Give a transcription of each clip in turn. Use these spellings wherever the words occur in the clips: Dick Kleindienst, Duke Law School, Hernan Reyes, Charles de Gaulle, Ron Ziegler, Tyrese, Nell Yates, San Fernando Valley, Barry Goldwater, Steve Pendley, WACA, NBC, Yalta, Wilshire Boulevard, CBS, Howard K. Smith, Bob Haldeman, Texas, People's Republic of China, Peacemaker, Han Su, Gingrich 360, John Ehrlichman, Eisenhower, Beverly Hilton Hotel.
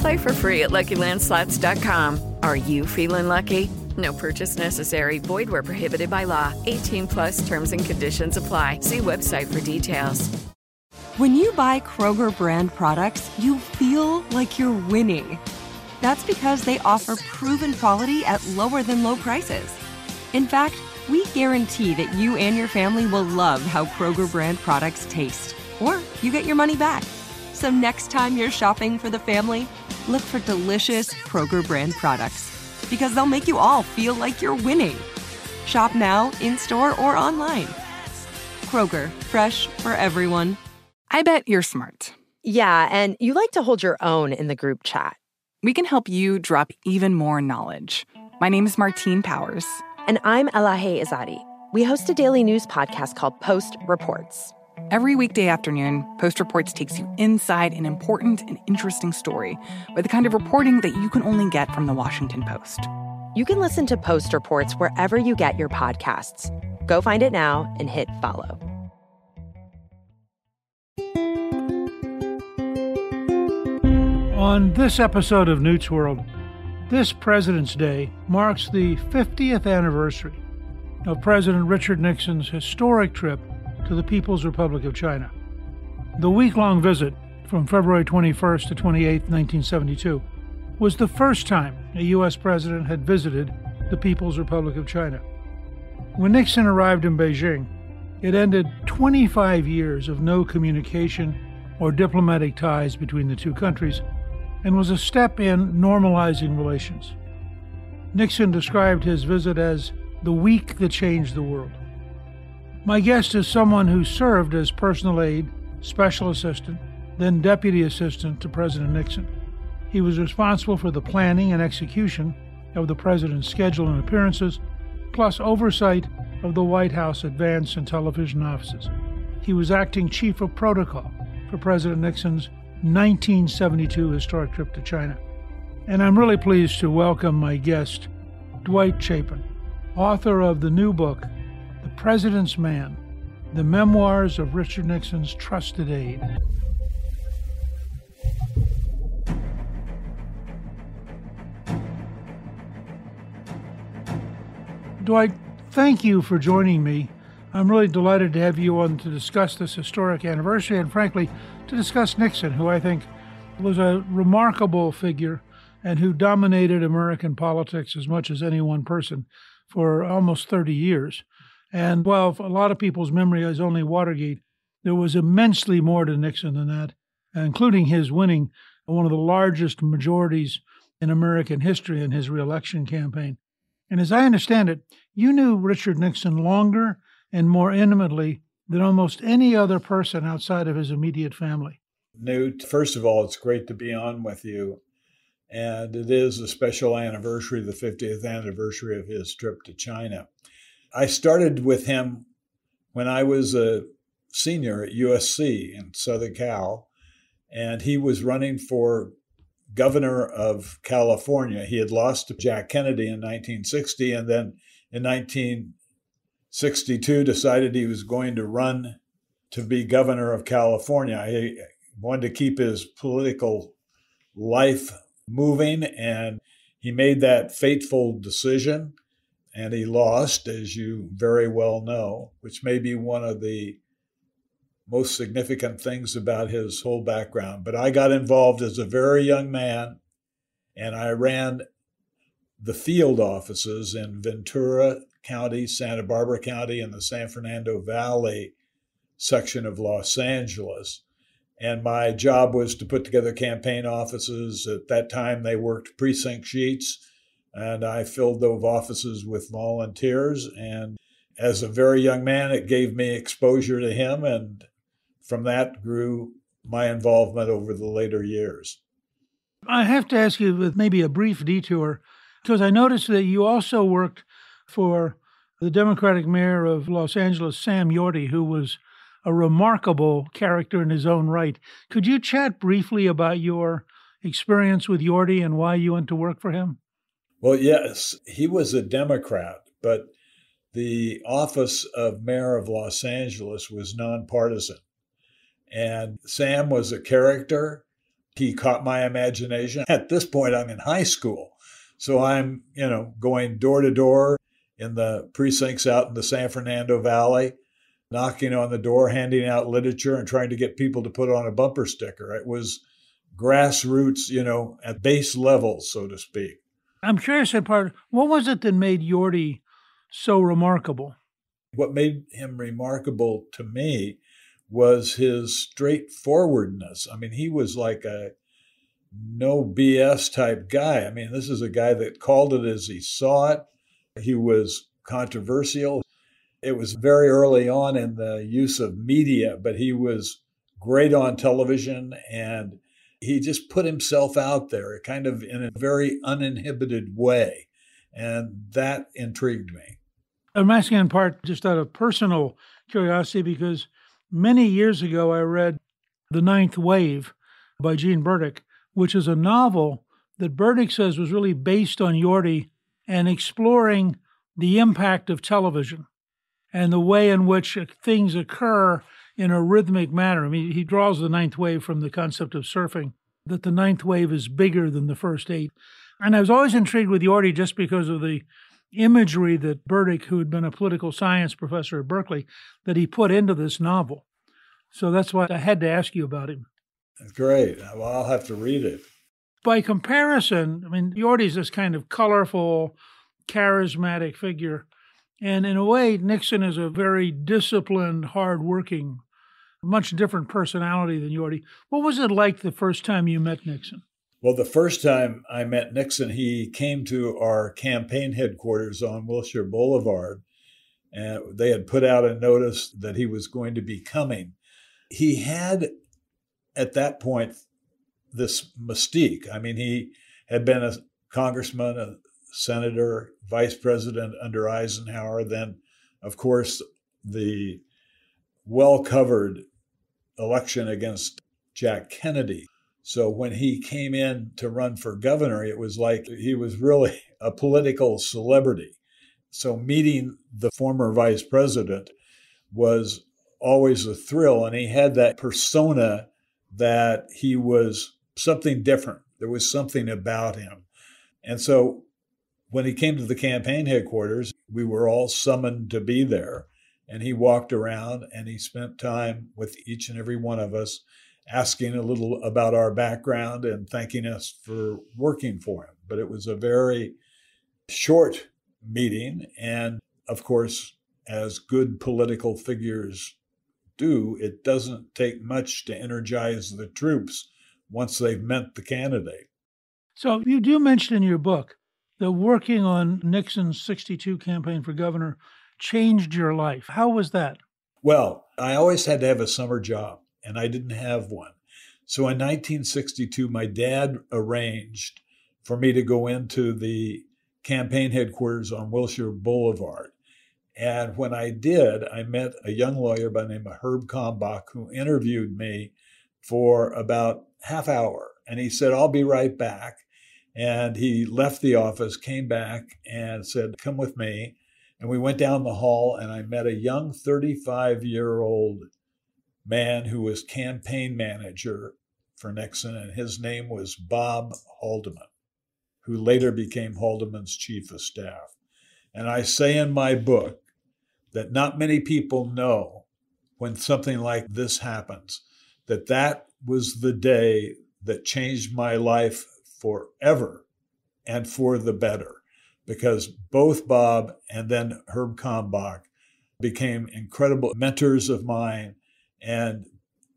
Play for free at LuckyLandSlots.com. Are you feeling lucky? No purchase necessary. Void where prohibited by law. 18+ terms and conditions apply. See website for details. When you buy Kroger brand products, you feel like you're winning. That's because they offer proven quality at lower than low prices. In fact, we guarantee that you and your family will love how Kroger brand products taste, or you get your money back. So next time you're shopping for the family, look for delicious Kroger brand products, because they'll make you all feel like you're winning. Shop now, in-store, or online. Kroger, fresh for everyone. I bet you're smart. Yeah, and you like to hold your own in the group chat. We can help you drop even more knowledge. My name is Martine Powers. And I'm Elahe Izadi. We host a daily news podcast called Post Reports. Every weekday afternoon, Post Reports takes you inside an important and interesting story with the kind of reporting that you can only get from the Washington Post. You can listen to Post Reports wherever you get your podcasts. Go find it now and hit follow. On this episode of Newt's World, this President's Day marks the 50th anniversary of President Richard Nixon's historic trip to the People's Republic of China. The week-long visit from February 21st to 28th, 1972, was the first time a U.S. president had visited the People's Republic of China. When Nixon arrived in Beijing, it ended 25 years of no communication or diplomatic ties between the two countries and was a step in normalizing relations. Nixon described his visit as the week that changed the world. My guest is someone who served as personal aide, special assistant, then deputy assistant to President Nixon. He was responsible for the planning and execution of the president's schedule and appearances, plus oversight of the White House advance and television offices. He was acting chief of protocol for President Nixon's 1972 historic trip to China. And I'm really pleased to welcome my guest, Dwight Chapin, author of the new book, The President's Man, The Memoirs of Richard Nixon's Trusted Aide. Dwight, thank you for joining me. I'm really delighted to have you on to discuss this historic anniversary and, frankly, to discuss Nixon, who I think was a remarkable figure and who dominated American politics as much as any one person for almost 30 years. And while a lot of people's memory is only Watergate, there was immensely more to Nixon than that, including his winning one of the largest majorities in American history in his reelection campaign. And as I understand it, you knew Richard Nixon longer and more intimately than almost any other person outside of his immediate family. Newt, first of all, it's great to be on with you. And it is a special anniversary, the 50th anniversary of his trip to China. I started with him when I was a senior at USC in Southern Cal, and he was running for governor of California. He had lost to Jack Kennedy in 1960, and then in 1962 decided he was going to run to be governor of California. He wanted to keep his political life moving, and he made that fateful decision. And he lost, as you very well know, which may be one of the most significant things about his whole background. But I got involved as a very young man, and I ran the field offices in Ventura County, Santa Barbara County, and the San Fernando Valley section of Los Angeles. And my job was to put together campaign offices. At that time, they worked precinct sheets, and I filled those offices with volunteers. And as a very young man, it gave me exposure to him. And from that grew my involvement over the later years. I have to ask you, with maybe a brief detour, because I noticed that you also worked for the Democratic mayor of Los Angeles, Sam Yorty, who was a remarkable character in his own right. Could you chat briefly about your experience with Yorty and why you went to work for him? Well, yes, he was a Democrat, but the office of mayor of Los Angeles was nonpartisan. And Sam was a character. He caught my imagination. At this point, I'm in high school. So I'm, going door to door in the precincts out in the San Fernando Valley, knocking on the door, handing out literature, and trying to get people to put on a bumper sticker. It was grassroots, at base level, so to speak. I'm curious, in part, what was it that made Yorty so remarkable? What made him remarkable to me was his straightforwardness. He was like a no BS type guy. This is a guy that called it as he saw it. He was controversial. It was very early on in the use of media, but he was great on television, and he just put himself out there kind of in a very uninhibited way. And that intrigued me. I'm asking in part just out of personal curiosity, because many years ago I read The Ninth Wave by Gene Burdick, which is a novel that Burdick says was really based on Yorty and exploring the impact of television and the way in which things occur in a rhythmic manner. He draws the ninth wave from the concept of surfing, that the ninth wave is bigger than the first eight. And I was always intrigued with Yorty just because of the imagery that Burdick, who had been a political science professor at Berkeley, that he put into this novel. So that's why I had to ask you about him. Great. Well, I'll have to read it. By comparison, Yorty's this kind of colorful, charismatic figure. And in a way, Nixon is a very disciplined, hardworking, much different personality than Yorty. What was it like the first time you met Nixon? Well, the first time I met Nixon, he came to our campaign headquarters on Wilshire Boulevard, and they had put out a notice that he was going to be coming. He had, at that point, this mystique. He had been a congressman, a senator, vice president under Eisenhower, then, of course, the well-covered election against Jack Kennedy. So when he came in to run for governor, it was like he was really a political celebrity. So meeting the former vice president was always a thrill. And he had that persona that he was something different. There was something about him. And so when he came to the campaign headquarters, we were all summoned to be there. And he walked around and he spent time with each and every one of us, asking a little about our background and thanking us for working for him. But it was a very short meeting. And of course, as good political figures do, it doesn't take much to energize the troops once they've met the candidate. So you do mention in your book that working on Nixon's 1962 campaign for governor changed your life. How was that? Well, I always had to have a summer job, and I didn't have one. So in 1962, my dad arranged for me to go into the campaign headquarters on Wilshire Boulevard. And when I did, I met a young lawyer by the name of Herb Kalmbach, who interviewed me for about half hour. And he said, "I'll be right back." And he left the office, came back and said, "Come with me." And we went down the hall and I met a young 35-year-old man who was campaign manager for Nixon, and his name was Bob Haldeman, who later became Haldeman's chief of staff. And I say in my book that not many people know when something like this happens, that that was the day that changed my life forever and for the better, because both Bob and then Herb Kalmbach became incredible mentors of mine and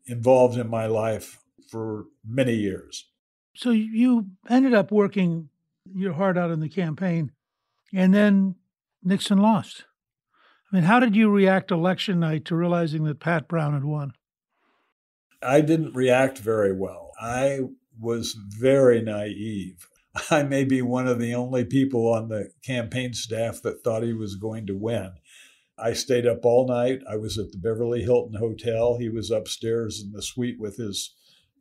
involved in my life for many years. So you ended up working your heart out in the campaign, and then Nixon lost. I mean, how did you react election night to realizing that Pat Brown had won? I didn't react very well. I was very naive. I may be one of the only people on the campaign staff that thought he was going to win. I stayed up all night. I was at the Beverly Hilton Hotel. He was upstairs in the suite with his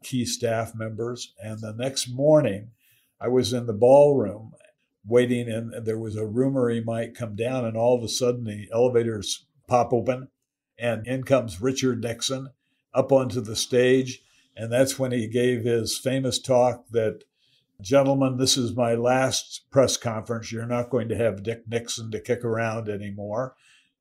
key staff members. And the next morning, I was in the ballroom waiting, and there was a rumor he might come down, and all of a sudden the elevators pop open, and in comes Richard Nixon up onto the stage, and that's when he gave his famous talk that, "Gentlemen, this is my last press conference. You're not going to have Dick Nixon to kick around anymore."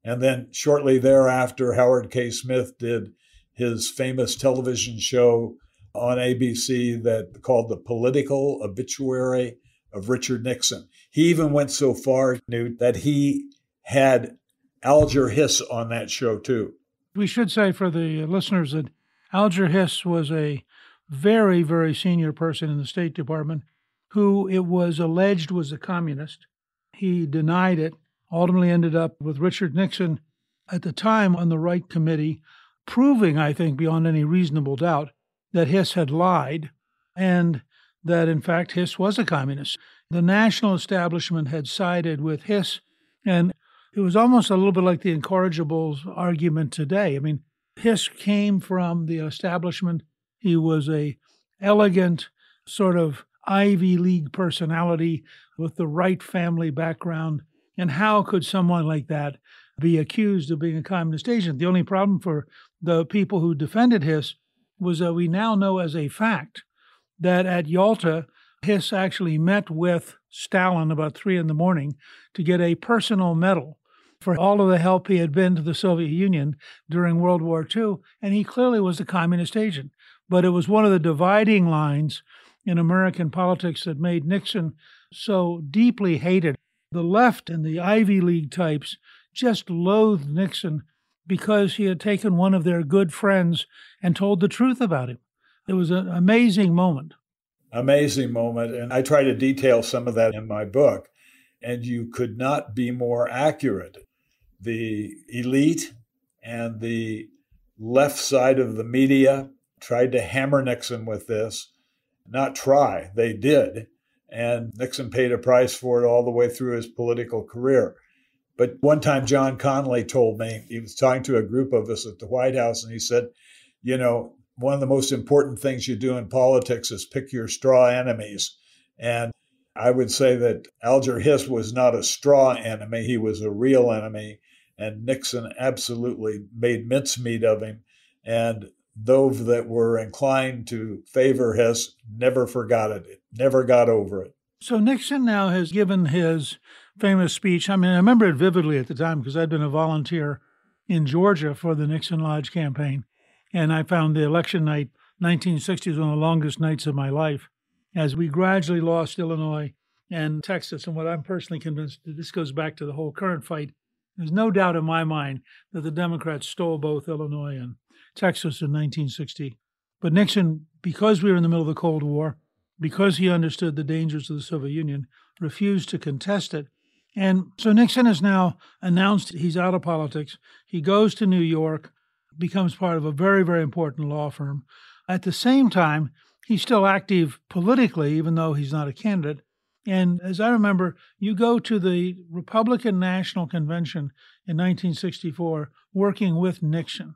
And then shortly thereafter, Howard K. Smith did his famous television show on ABC that called The Political Obituary of Richard Nixon. He even went so far, Newt, that he had Alger Hiss on that show, too. We should say for the listeners that Alger Hiss was a very, very senior person in the State Department who it was alleged was a communist. He denied it, ultimately ended up with Richard Nixon at the time on the Right Committee, proving, I think, beyond any reasonable doubt, that Hiss had lied and that, in fact, Hiss was a communist. The national establishment had sided with Hiss, and it was almost a little bit like the incorrigibles argument today. I mean, Hiss came from the establishment. He was a elegant sort of Ivy League personality with the Wright family background. And how could someone like that be accused of being a communist agent? The only problem for the people who defended Hiss was that we now know as a fact that at Yalta, Hiss actually met with Stalin about 3 a.m. to get a personal medal for all of the help he had been to the Soviet Union during World War II. And he clearly was a communist agent. But it was one of the dividing lines in American politics that made Nixon so deeply hated. The left and the Ivy League types just loathed Nixon because he had taken one of their good friends and told the truth about him. It was an amazing moment. Amazing moment. And I try to detail some of that in my book. And you could not be more accurate. The elite and the left side of the media tried to hammer Nixon with this. Not try, they did. And Nixon paid a price for it all the way through his political career. But one time, John Connolly told me, he was talking to a group of us at the White House, and he said, you know, one of the most important things you do in politics is pick your straw enemies. And I would say that Alger Hiss was not a straw enemy. He was a real enemy. And Nixon absolutely made mincemeat of him. And those that were inclined to favor Hiss never forgot it, never got over it. So Nixon now has given his famous speech. I mean, I remember it vividly at the time because I'd been a volunteer in Georgia for the Nixon Lodge campaign. And I found the election night, 1960, one of the longest nights of my life as we gradually lost Illinois and Texas. And what I'm personally convinced, this goes back to the whole current fight. There's no doubt in my mind that the Democrats stole both Illinois and Texas in 1960. But Nixon, because we were in the middle of the Cold War, because he understood the dangers of the Soviet Union, refused to contest it. And so Nixon has now announced he's out of politics. He goes to New York, becomes part of a very, very important law firm. At the same time, he's still active politically, even though he's not a candidate. And as I remember, you go to the Republican National Convention in 1964, working with Nixon.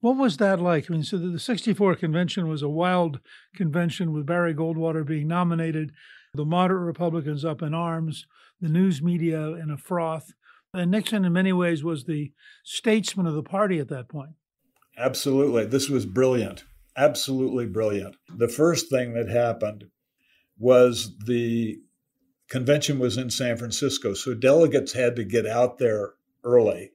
What was that like? I mean, so the 64 convention was a wild convention with Barry Goldwater being nominated, the moderate Republicans up in arms, the news media in a froth. And Nixon, in many ways, was the statesman of the party at that point. Absolutely. This was brilliant. Absolutely brilliant. The first thing that happened was the convention was in San Francisco, so delegates had to get out there early.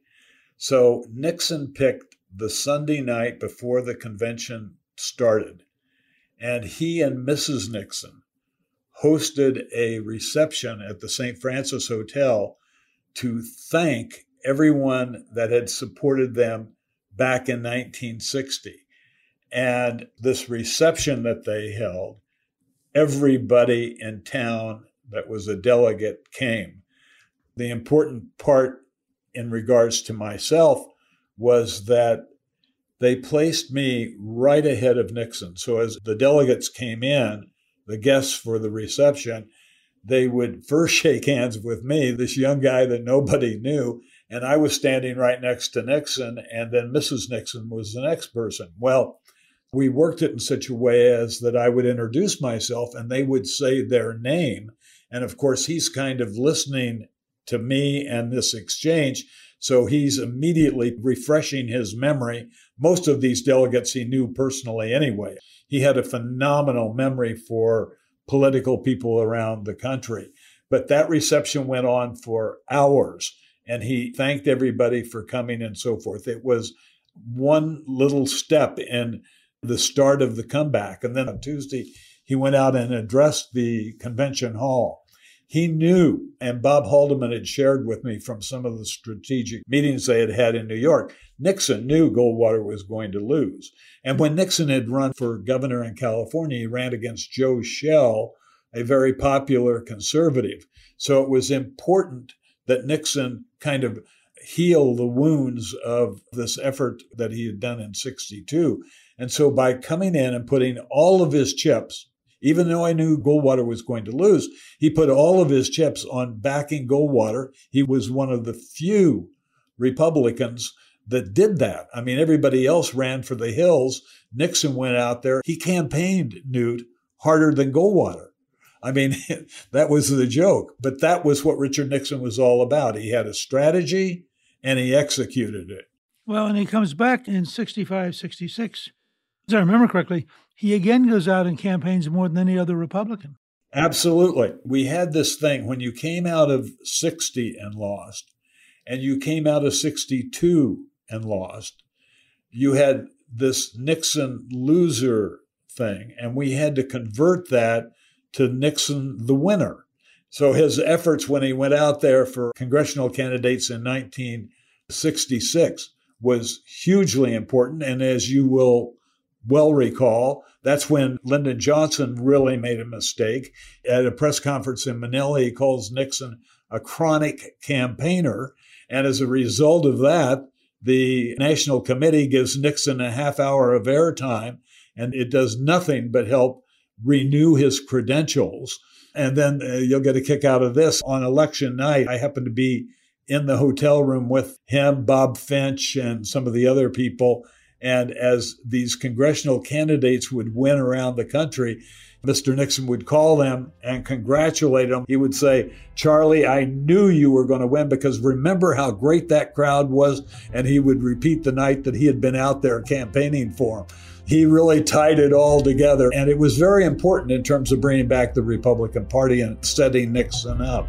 So Nixon picked the Sunday night before the convention started. And he and Mrs. Nixon hosted a reception at the St. Francis Hotel to thank everyone that had supported them back in 1960. And this reception that they held, everybody in town that was a delegate came. The important part in regards to myself was that they placed me right ahead of Nixon. So as the delegates came in, the guests for the reception, they would first shake hands with me, this young guy that nobody knew, and I was standing right next to Nixon, and then Mrs. Nixon was the next person. Well, we worked it in such a way as that I would introduce myself, and they would say their name. And of course, he's kind of listening to me and this exchange, so he's immediately refreshing his memory. Most of these delegates he knew personally anyway. He had a phenomenal memory for political people around the country. But that reception went on for hours, and he thanked everybody for coming and so forth. It was one little step in the start of the comeback. And then on Tuesday, he went out and addressed the convention hall. He knew, and Bob Haldeman had shared with me from some of the strategic meetings they had had in New York, Nixon knew Goldwater was going to lose. And when Nixon had run for governor in California, he ran against Joe Schell, a very popular conservative. So it was important that Nixon kind of heal the wounds of this effort that he had done in 62. And so by coming in and putting all of his chips, even though I knew Goldwater was going to lose, he put all of his chips on backing Goldwater. He was one of the few Republicans that did that. I mean, everybody else ran for the hills. Nixon went out there. He campaigned, Newt, harder than Goldwater. I mean, that was the joke. But that was what Richard Nixon was all about. He had a strategy, and he executed it. Well, and he comes back in 65, 66. As I remember correctly, he again goes out and campaigns more than any other Republican. Absolutely. We had this thing when you came out of 60 and lost, and you came out of 62 and lost, you had this Nixon loser thing, and we had to convert that to Nixon the winner. So his efforts when he went out there for congressional candidates in 1966 was hugely important. And as you will well recall, that's when Lyndon Johnson really made a mistake. At a press conference in Manila, he calls Nixon a chronic campaigner. And as a result of that, the National Committee gives Nixon a half hour of airtime, and it does nothing but help renew his credentials. And then you'll get a kick out of this. On election night, I happened to be in the hotel room with him, Bob Finch, and some of the other people. And as these congressional candidates would win around the country, Mr. Nixon would call them and congratulate them. He would say, "Charlie, I knew you were going to win because remember how great that crowd was." And he would repeat the night that he had been out there campaigning for him. He really tied it all together. And it was very important in terms of bringing back the Republican Party and setting Nixon up.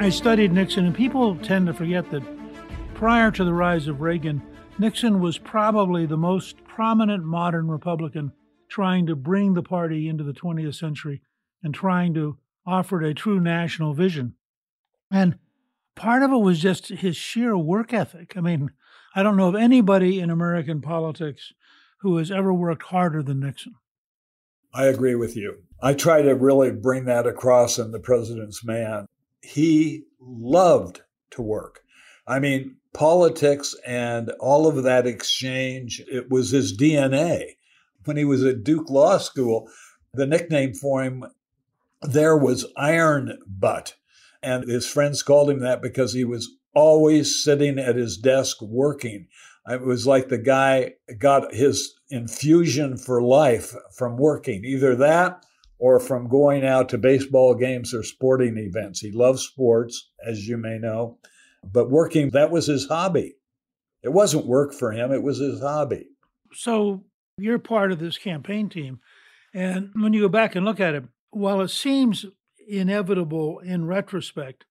I studied Nixon, and people tend to forget that prior to the rise of Reagan, Nixon was probably the most prominent modern Republican trying to bring the party into the 20th century and trying to offer a true national vision. And part of it was just his sheer work ethic. I mean, I don't know of anybody in American politics who has ever worked harder than Nixon. I agree with you. I try to really bring that across in The President's Man. He loved to work. I mean, politics and all of that exchange, it was his DNA. When he was at Duke Law School, the nickname for him there was Iron Butt. And his friends called him that because he was always sitting at his desk working. It was like the guy got his infusion for life from working, either that or from going out to baseball games or sporting events. He loved sports, as you may know, but working, that was his hobby. It wasn't work for him, it was his hobby. So you're part of this campaign team, and when you go back and look at it, while it seems inevitable in retrospect,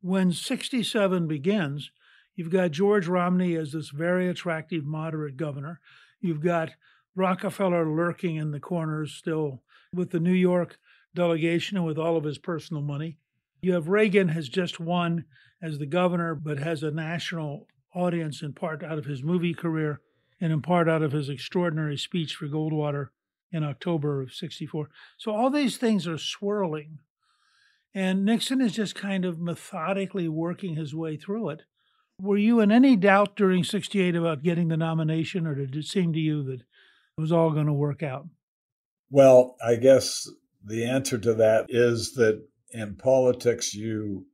when 67 begins, You've got George Romney as this very attractive moderate governor. You've got Rockefeller lurking in the corners still with the New York delegation and with all of his personal money. You have Reagan has just won as the governor, but has a national audience in part out of his movie career and in part out of his extraordinary speech for Goldwater in October of 1964. So all these things are swirling. And Nixon is just kind of methodically working his way through it. Were you in any doubt during 1968 about getting the nomination, or did it seem to you that it was all going to work out? Well, I guess the answer to that is that in politics, you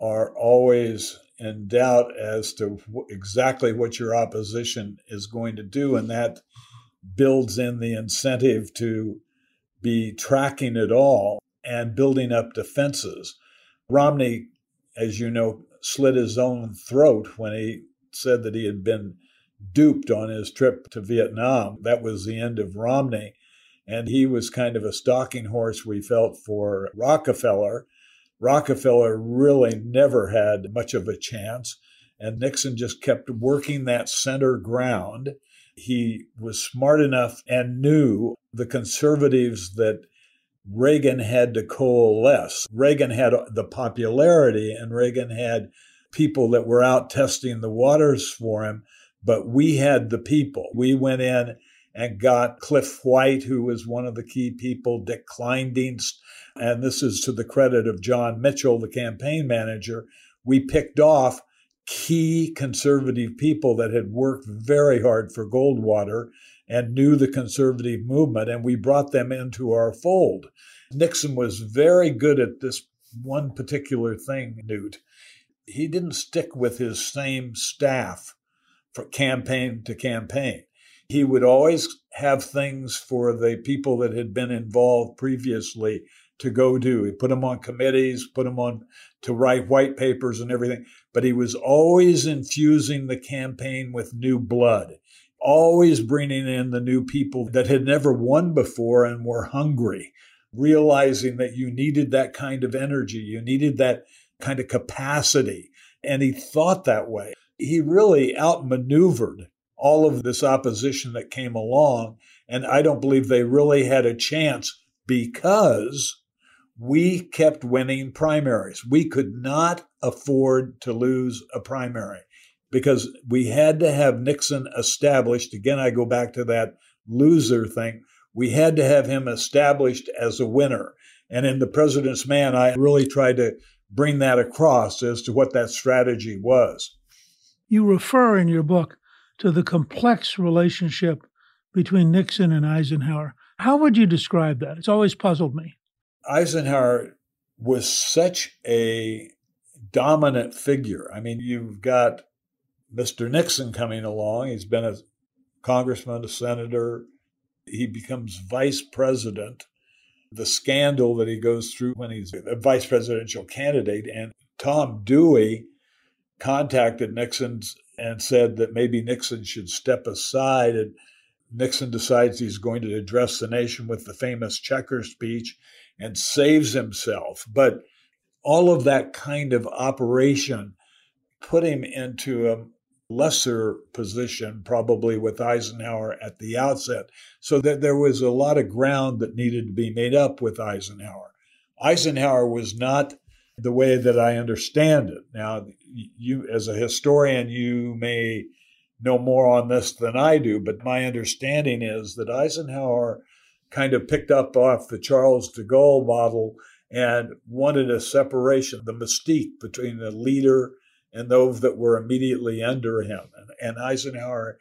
are always in doubt as to exactly what your opposition is going to do. And that builds in the incentive to be tracking it all and building up defenses. Romney, as you know, slit his own throat when he said that he had been duped on his trip to Vietnam. That was the end of Romney. And he was kind of a stalking horse, we felt, for Rockefeller. Rockefeller really never had much of a chance. And Nixon just kept working that center ground. He was smart enough and knew the conservatives that Reagan had to coalesce. Reagan had the popularity, and Reagan had people that were out testing the waters for him. But we had the people. We went in and got Cliff White, who was one of the key people, Dick Kleindienst, and this is to the credit of John Mitchell, the campaign manager. We picked off key conservative people that had worked very hard for Goldwater and knew the conservative movement, and we brought them into our fold. Nixon was very good at this one particular thing, Newt. He didn't stick with his same staff from campaign to campaign. He would always have things for the people that had been involved previously to go do. He put them on committees, put them on to write white papers and everything. But he was always infusing the campaign with new blood, always bringing in the new people that had never won before and were hungry, realizing that you needed that kind of energy, you needed that kind of capacity. And he thought that way. He really outmaneuvered all of this opposition that came along. And I don't believe they really had a chance because we kept winning primaries. We could not afford to lose a primary because we had to have Nixon established. Again, I go back to that loser thing. We had to have him established as a winner. And in The President's Man, I really tried to bring that across as to what that strategy was. You refer in your book to the complex relationship between Nixon and Eisenhower. How would you describe that? It's always puzzled me. Eisenhower was such a dominant figure. I mean, you've got Mr. Nixon coming along. He's been a congressman, a senator. He becomes vice president. The scandal that he goes through when he's a vice presidential candidate. And Tom Dewey contacted Nixon and said that maybe Nixon should step aside. And Nixon decides he's going to address the nation with the famous checker speech and saves himself. But all of that kind of operation put him into a lesser position, probably with Eisenhower at the outset, so that there was a lot of ground that needed to be made up with Eisenhower. Eisenhower was not the way that I understand it. Now, you as a historian, you may know more on this than I do, but my understanding is that Eisenhower kind of picked up off the Charles de Gaulle model and wanted a separation, the mystique between the leader and those that were immediately under him. And Eisenhower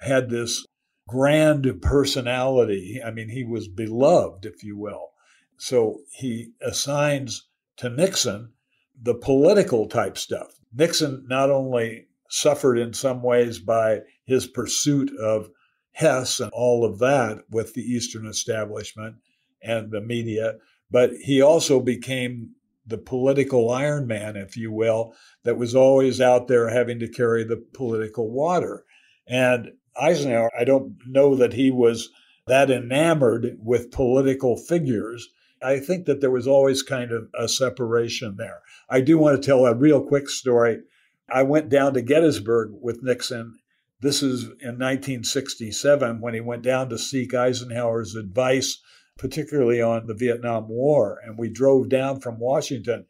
had this grand personality. I mean, he was beloved, if you will. So he assigns to Nixon the political type stuff. Nixon not only suffered in some ways by his pursuit of Hess and all of that with the Eastern establishment and the media, but he also became the political Iron Man, if you will, that was always out there having to carry the political water. And Eisenhower, I don't know that he was that enamored with political figures. I think that there was always kind of a separation there. I do want to tell a real quick story I went down to Gettysburg with Nixon. This is in 1967 when he went down to seek Eisenhower's advice, particularly on the Vietnam War. And we drove down from Washington.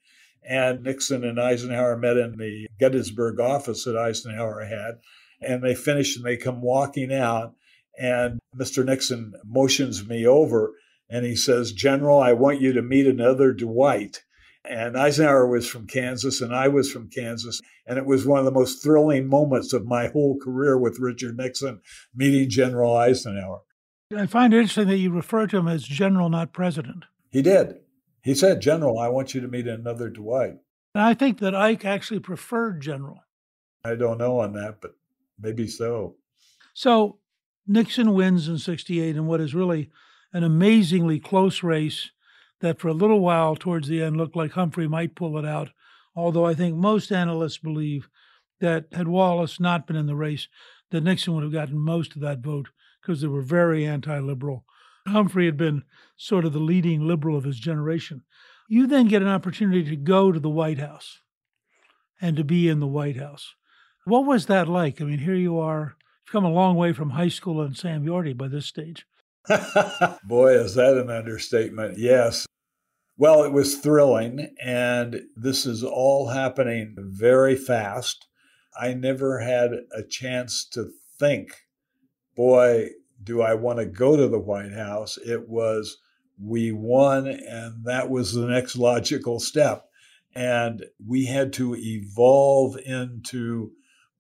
And Nixon and Eisenhower met in the Gettysburg office that Eisenhower had. And they finish and they come walking out. And Mr. Nixon motions me over and he says, "General, I want you to meet another Dwight." And Eisenhower was from Kansas and I was from Kansas. And it was one of the most thrilling moments of my whole career with Richard Nixon, meeting General Eisenhower. I find it interesting that you refer to him as general, not president. He did. He said, "General, I want you to meet another Dwight." And I think that Ike actually preferred general. I don't know on that, but maybe so. So Nixon wins in 68 in what is really an amazingly close race that for a little while towards the end looked like Humphrey might pull it out, although I think most analysts believe that had Wallace not been in the race, that Nixon would have gotten most of that vote because they were very anti-liberal. Humphrey had been sort of the leading liberal of his generation. You then get an opportunity to go to the White House and to be in the White House. What was that like? I mean, here you are. You've come a long way from high school and Sam Yorty by this stage. Boy, is that an understatement. Yes. Well, it was thrilling. And this is all happening very fast. I never had a chance to think, boy, do I want to go to the White House? It was, we won, and that was the next logical step. And we had to evolve into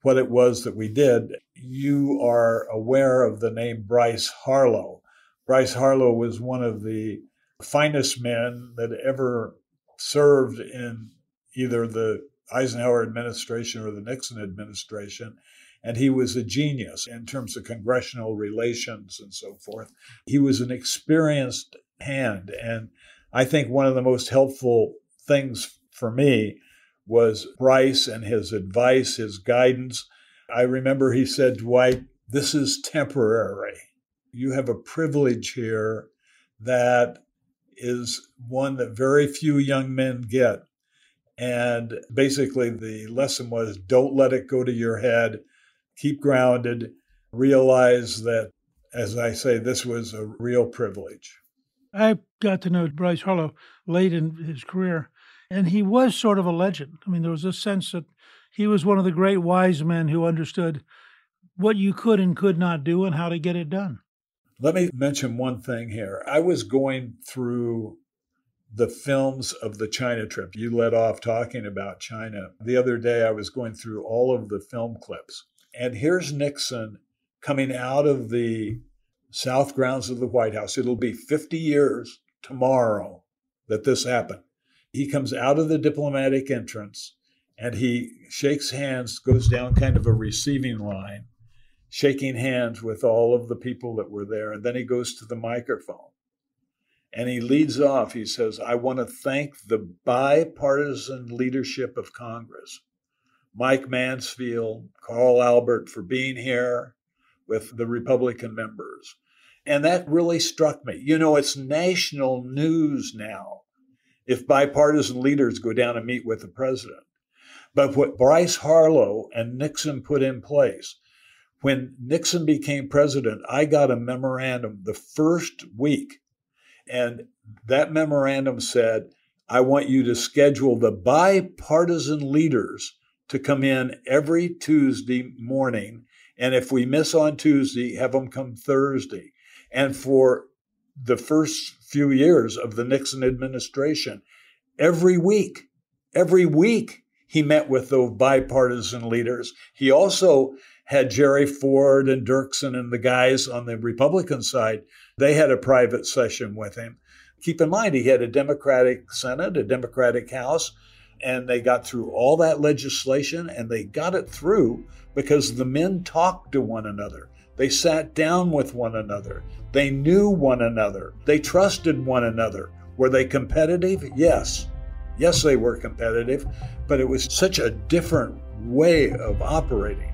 what it was that we did. You are aware of the name Bryce Harlow. Bryce Harlow was one of the finest men that ever served in either the Eisenhower administration or the Nixon administration. And he was a genius in terms of congressional relations and so forth. He was an experienced hand. And I think one of the most helpful things for me was Bryce and his advice, his guidance. I remember he said, "Dwight, this is temporary. You have a privilege here that is one that very few young men get." And basically the lesson was, don't let it go to your head. Keep grounded. Realize that, as I say, this was a real privilege. I got to know Bryce Harlow late in his career. And he was sort of a legend. I mean, there was a sense that he was one of the great wise men who understood what you could and could not do and how to get it done. Let me mention one thing here. I was going through the films of the China trip. You led off talking about China. The other day, I was going through all of the film clips. And here's Nixon coming out of the south grounds of the White House. It'll be 50 years tomorrow that this happened. He comes out of the diplomatic entrance and he shakes hands, goes down kind of a receiving line, shaking hands with all of the people that were there. And then he goes to the microphone and he leads off. He says, "I want to thank the bipartisan leadership of Congress, Mike Mansfield, Carl Albert for being here with the Republican members." And that really struck me. You know, it's national news now if bipartisan leaders go down and meet with the president. But what Bryce Harlow and Nixon put in place, when Nixon became president, I got a memorandum the first week. And that memorandum said, "I want you to schedule the bipartisan leaders to come in every Tuesday morning. And if we miss on Tuesday, have them come Thursday." And for the first few years of the Nixon administration, every week he met with the bipartisan leaders. He also had Jerry Ford and Dirksen and the guys on the Republican side. They had a private session with him. Keep in mind, he had a Democratic Senate, a Democratic House, and they got through all that legislation, and they got it through because the men talked to one another. They sat down with one another. They knew one another. They trusted one another. Were they competitive? Yes. Yes, they were competitive, but it was such a different way of operating.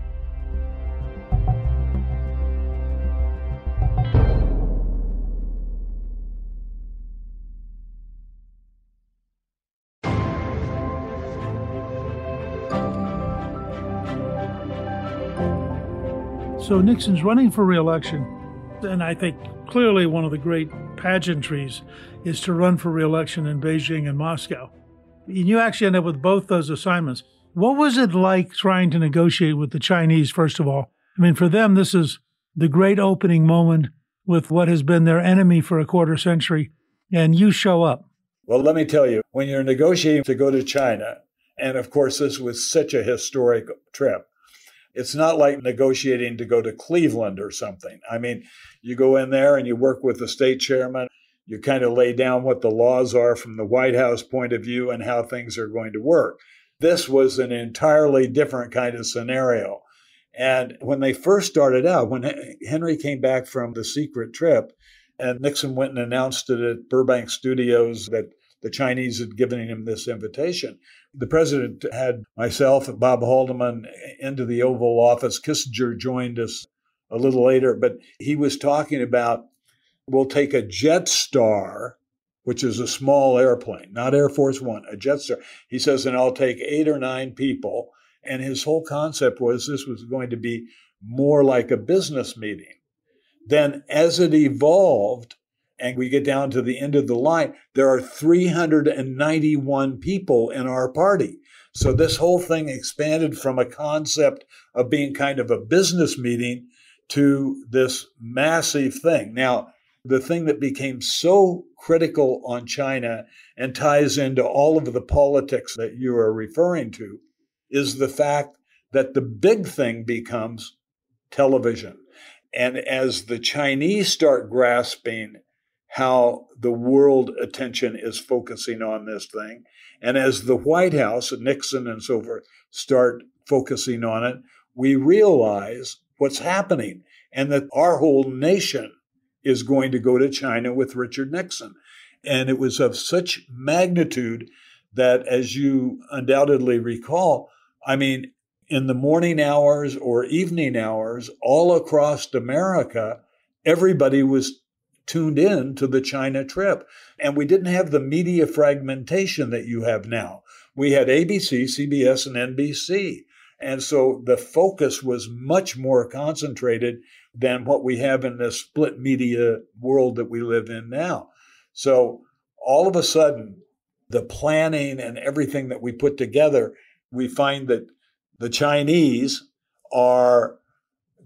So Nixon's running for re-election. And I think clearly one of the great pageantries is to run for re-election in Beijing and Moscow. And you actually end up with both those assignments. What was it like trying to negotiate with the Chinese, first of all? I mean, for them, this is the great opening moment with what has been their enemy for a quarter century, and you show up. Well, let me tell you, when you're negotiating to go to China, and of course, this was such a historic trip, it's not like negotiating to go to Cleveland or something. I mean, you go in there and you work with the state chairman. You kind of lay down what the laws are from the White House point of view and how things are going to work. This was an entirely different kind of scenario. And when they first started out, when Henry came back from the secret trip and Nixon went and announced it at Burbank Studios that the Chinese had given him this invitation, the president had myself and Bob Haldeman into the Oval Office. Kissinger joined us a little later, but he was talking about, we'll take a Jetstar, which is a small airplane, not Air Force One, a Jetstar. He says, and I'll take 8 or 9 people. And his whole concept was this was going to be more like a business meeting. Then as it evolved, and we get down to the end of the line, there are 391 people in our party. So this whole thing expanded from a concept of being kind of a business meeting to this massive thing. Now, the thing that became so critical on China and ties into all of the politics that you are referring to is the fact that the big thing becomes television. And as the Chinese start grasping how the world attention is focusing on this thing, and as the White House and Nixon and so forth start focusing on it, we realize what's happening and that our whole nation is going to go to China with Richard Nixon. And it was of such magnitude that, as you undoubtedly recall, I mean, in the morning hours or evening hours, all across America, everybody was tuned in to the China trip. And we didn't have the media fragmentation that you have now. We had ABC, CBS, and NBC. And so the focus was much more concentrated than what we have in this split media world that we live in now. So all of a sudden, the planning and everything that we put together, we find that the Chinese are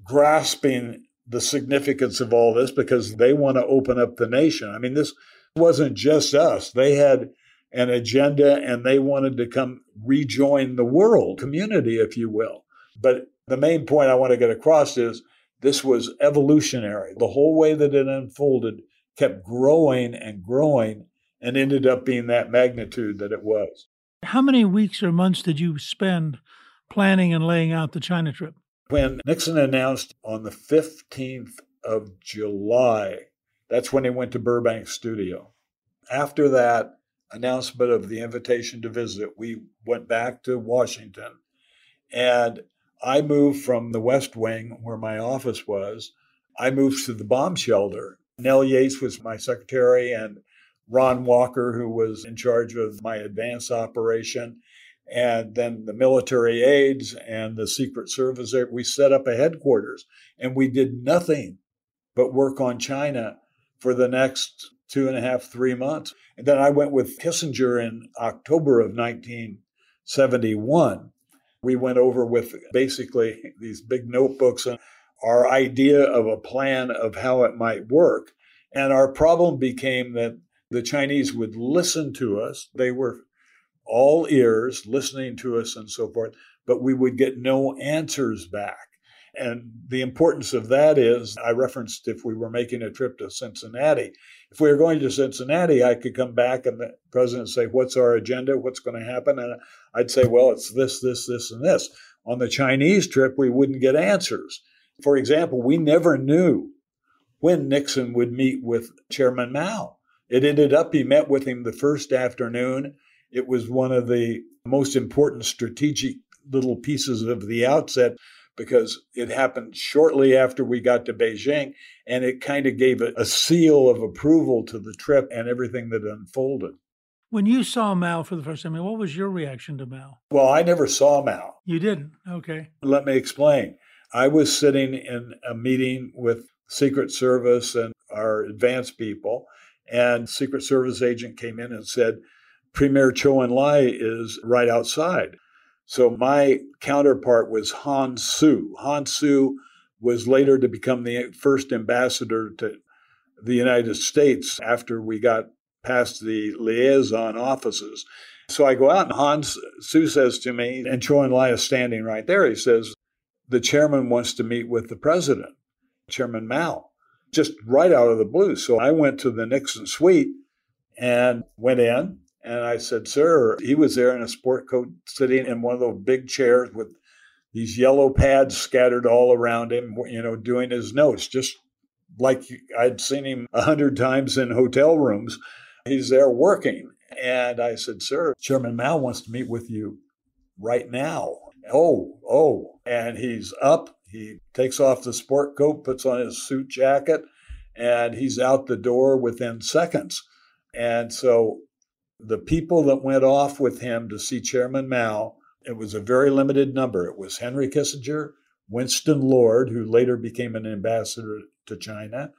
grasping the significance of all this because they want to open up the nation. I mean, this wasn't just us. They had an agenda and they wanted to come rejoin the world community, if you will. But the main point I want to get across is this was evolutionary. The whole way that it unfolded kept growing and growing and ended up being that magnitude that it was. How many weeks or months did you spend planning and laying out the China trip? When Nixon announced on the 15th of July, that's when he went to Burbank Studio. After that announcement of the invitation to visit, we went back to Washington. And I moved from the West Wing, where my office was, I moved to the bomb shelter. Nell Yates was my secretary and Ron Walker, who was in charge of my advance operation, and then the military aides and the Secret Service. We set up a headquarters, and we did nothing but work on China for the next 2.5, 3 months. And then I went with Kissinger in October of 1971. We went over with basically these big notebooks and our idea of a plan of how it might work. And our problem became that the Chinese would listen to us. They were all ears, listening to us and so forth, but we would get no answers back. And the importance of that is, I referenced if we were making a trip to Cincinnati. If we were going to Cincinnati, I could come back and the president say, what's our agenda? What's going to happen? And I'd say, well, it's this, this, this, and this. On the Chinese trip, we wouldn't get answers. For example, we never knew when Nixon would meet with Chairman Mao. It ended up he met with him the first afternoon. It was one of the most important strategic little pieces of the outset because it happened shortly after we got to Beijing, and it kind of gave a seal of approval to the trip and everything that unfolded. When you saw Mao for the first time, what was your reaction to Mao? Well, I never saw Mao. You didn't? Okay. Let me explain. I was sitting in a meeting with Secret Service and our advance people, and Secret Service agent came in and said, Premier Chou En-lai is right outside. So my counterpart was Han Su. Han Su was later to become the first ambassador to the United States after we got past the liaison offices. So I go out and Han Su says to me, and Chou En-lai is standing right there. He says, the chairman wants to meet with the president, Chairman Mao, just right out of the blue. So I went to the Nixon suite and went in. And I said, sir, he was there in a sport coat sitting in one of those big chairs with these yellow pads scattered all around him, you know, doing his notes, just like I'd seen him 100 times in hotel rooms. He's there working. And I said, sir, Chairman Mao wants to meet with you right now. Oh. And he's up. He takes off the sport coat, puts on his suit jacket, and he's out the door within seconds. And so the people that went off with him to see Chairman Mao, it was a very limited number. It was Henry Kissinger, Winston Lord, who later became an ambassador to China,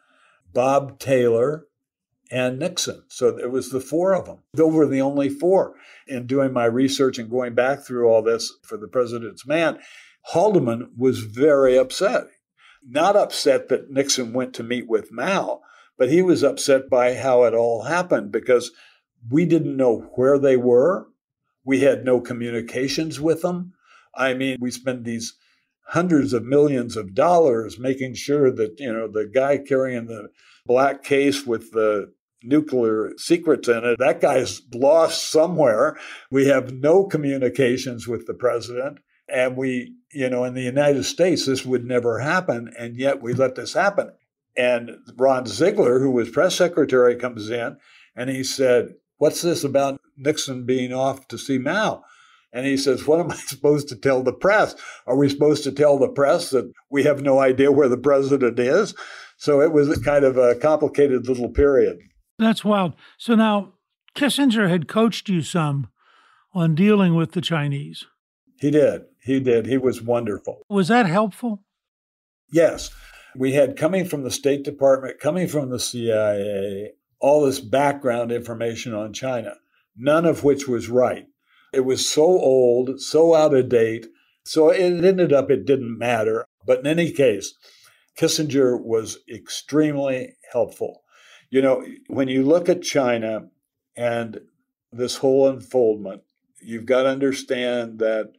Bob Taylor, and Nixon. So it was the four of them. They were the only four. In doing my research and going back through all this for The President's Man, Haldeman was very upset. Not upset that Nixon went to meet with Mao, but he was upset by how it all happened because we didn't know where they were. We had no communications with them. I mean, we spent these hundreds of millions of dollars making sure that, you know, the guy carrying the black case with the nuclear secrets in it, that guy's lost somewhere. We have no communications with the president. And we, you know, in the United States, this would never happen. And yet we let this happen. And Ron Ziegler, who was press secretary, comes in and he said, what's this about Nixon being off to see Mao? And he says, what am I supposed to tell the press? Are we supposed to tell the press that we have no idea where the president is? So it was kind of a complicated little period. That's wild. So now Kissinger had coached you some on dealing with the Chinese. He did. He was wonderful. Was that helpful? Yes. We had coming from the State Department, coming from the CIA, all this background information on China, none of which was right. It was so old, so out of date. So it ended up it didn't matter. But in any case, Kissinger was extremely helpful. You know, when you look at China and this whole unfoldment, you've got to understand that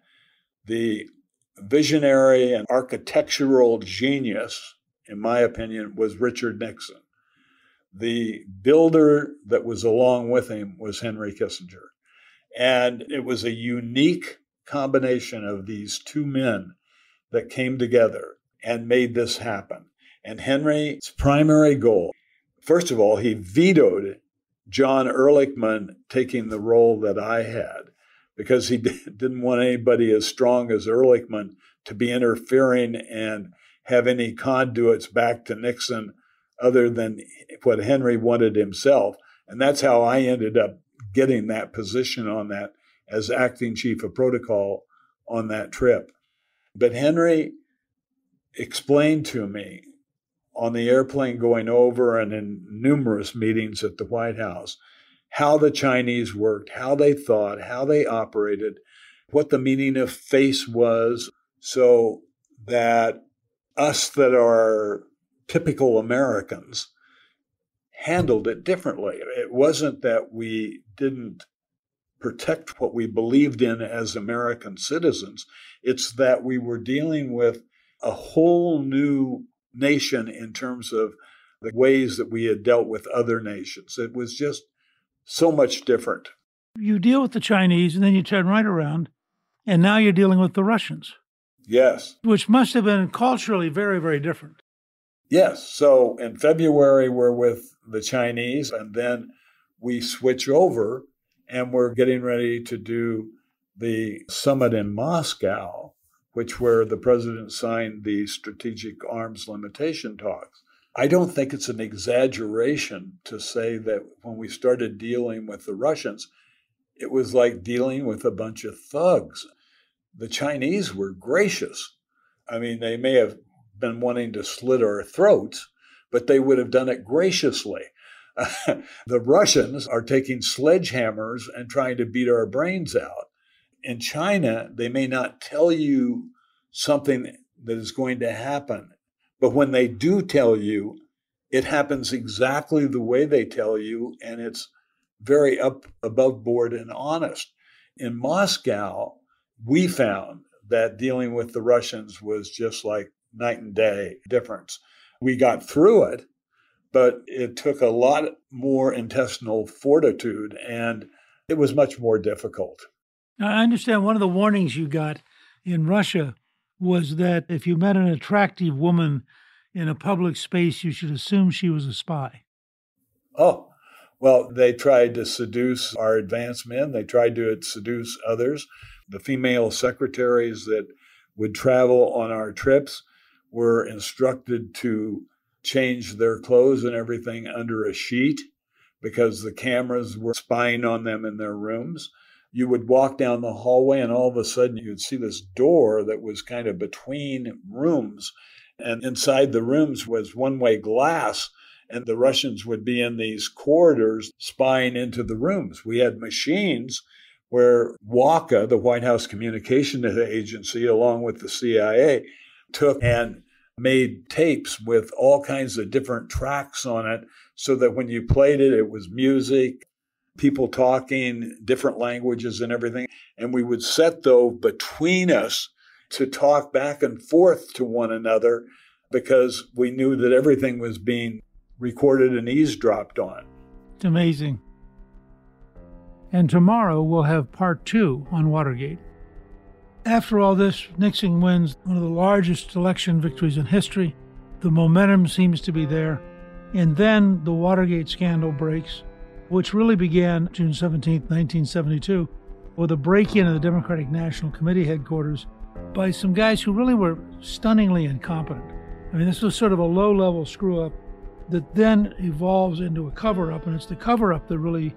the visionary and architectural genius, in my opinion, was Richard Nixon. The builder that was along with him was Henry Kissinger. And it was a unique combination of these two men that came together and made this happen. And Henry's primary goal, first of all, he vetoed John Ehrlichman taking the role that I had because he didn't want anybody as strong as Ehrlichman to be interfering and have any conduits back to Nixon other than what Henry wanted himself. And that's how I ended up getting that position on that as acting chief of protocol on that trip. But Henry explained to me on the airplane going over and in numerous meetings at the White House, how the Chinese worked, how they thought, how they operated, what the meaning of face was, so that us that are typical Americans handled it differently. It wasn't that we didn't protect what we believed in as American citizens. It's that we were dealing with a whole new nation in terms of the ways that we had dealt with other nations. It was just so much different. You deal with the Chinese and then you turn right around and now you're dealing with the Russians. Yes. Which must have been culturally very, very different. Yes. So in February, we're with the Chinese, and then we switch over, and we're getting ready to do the summit in Moscow, which where the president signed the strategic arms limitation talks. I don't think it's an exaggeration to say that when we started dealing with the Russians, it was like dealing with a bunch of thugs. The Chinese were gracious. I mean, they may have been wanting to slit our throats, but they would have done it graciously. The Russians are taking sledgehammers and trying to beat our brains out. In China, they may not tell you something that is going to happen, but when they do tell you, it happens exactly the way they tell you, and it's very up above board and honest. In Moscow, we found that dealing with the Russians was just like night and day difference. We got through it, but it took a lot more intestinal fortitude, and it was much more difficult. I understand one of the warnings you got in Russia was that if you met an attractive woman in a public space, you should assume she was a spy. Oh, well, they tried to seduce our advanced men. They tried to seduce others. The female secretaries that would travel on our trips were instructed to change their clothes and everything under a sheet because the cameras were spying on them in their rooms. You would walk down the hallway and all of a sudden you'd see this door that was kind of between rooms, and inside the rooms was one-way glass, and the Russians would be in these corridors spying into the rooms. We had machines where WACA, the White House Communication Agency, along with the CIA, took and made tapes with all kinds of different tracks on it so that when you played it, it was music, people talking, different languages and everything. And we would sit, though, between us to talk back and forth to one another because we knew that everything was being recorded and eavesdropped on. It's amazing. And tomorrow we'll have part two on Watergate. After all this, Nixon wins one of the largest election victories in history. The momentum seems to be there. And then the Watergate scandal breaks, which really began June 17, 1972, with a break-in of the Democratic National Committee headquarters by some guys who really were stunningly incompetent. I mean, this was sort of a low-level screw-up that then evolves into a cover-up, and it's the cover-up that really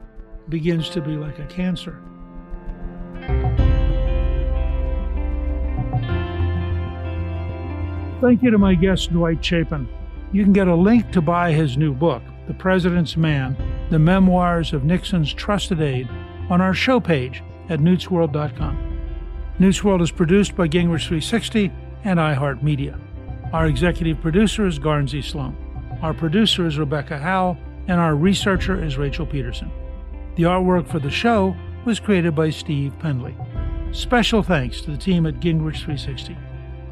begins to be like a cancer. Thank you to my guest, Dwight Chapin. You can get a link to buy his new book, The President's Man, The Memoirs of Nixon's Trusted Aide, on our show page at newtsworld.com. Newt's World is produced by Gingrich 360 and iHeartMedia. Our executive producer is Garnsey Sloan. Our producer is Rebecca Howell, and our researcher is Rachel Peterson. The artwork for the show was created by Steve Pendley. Special thanks to the team at Gingrich 360.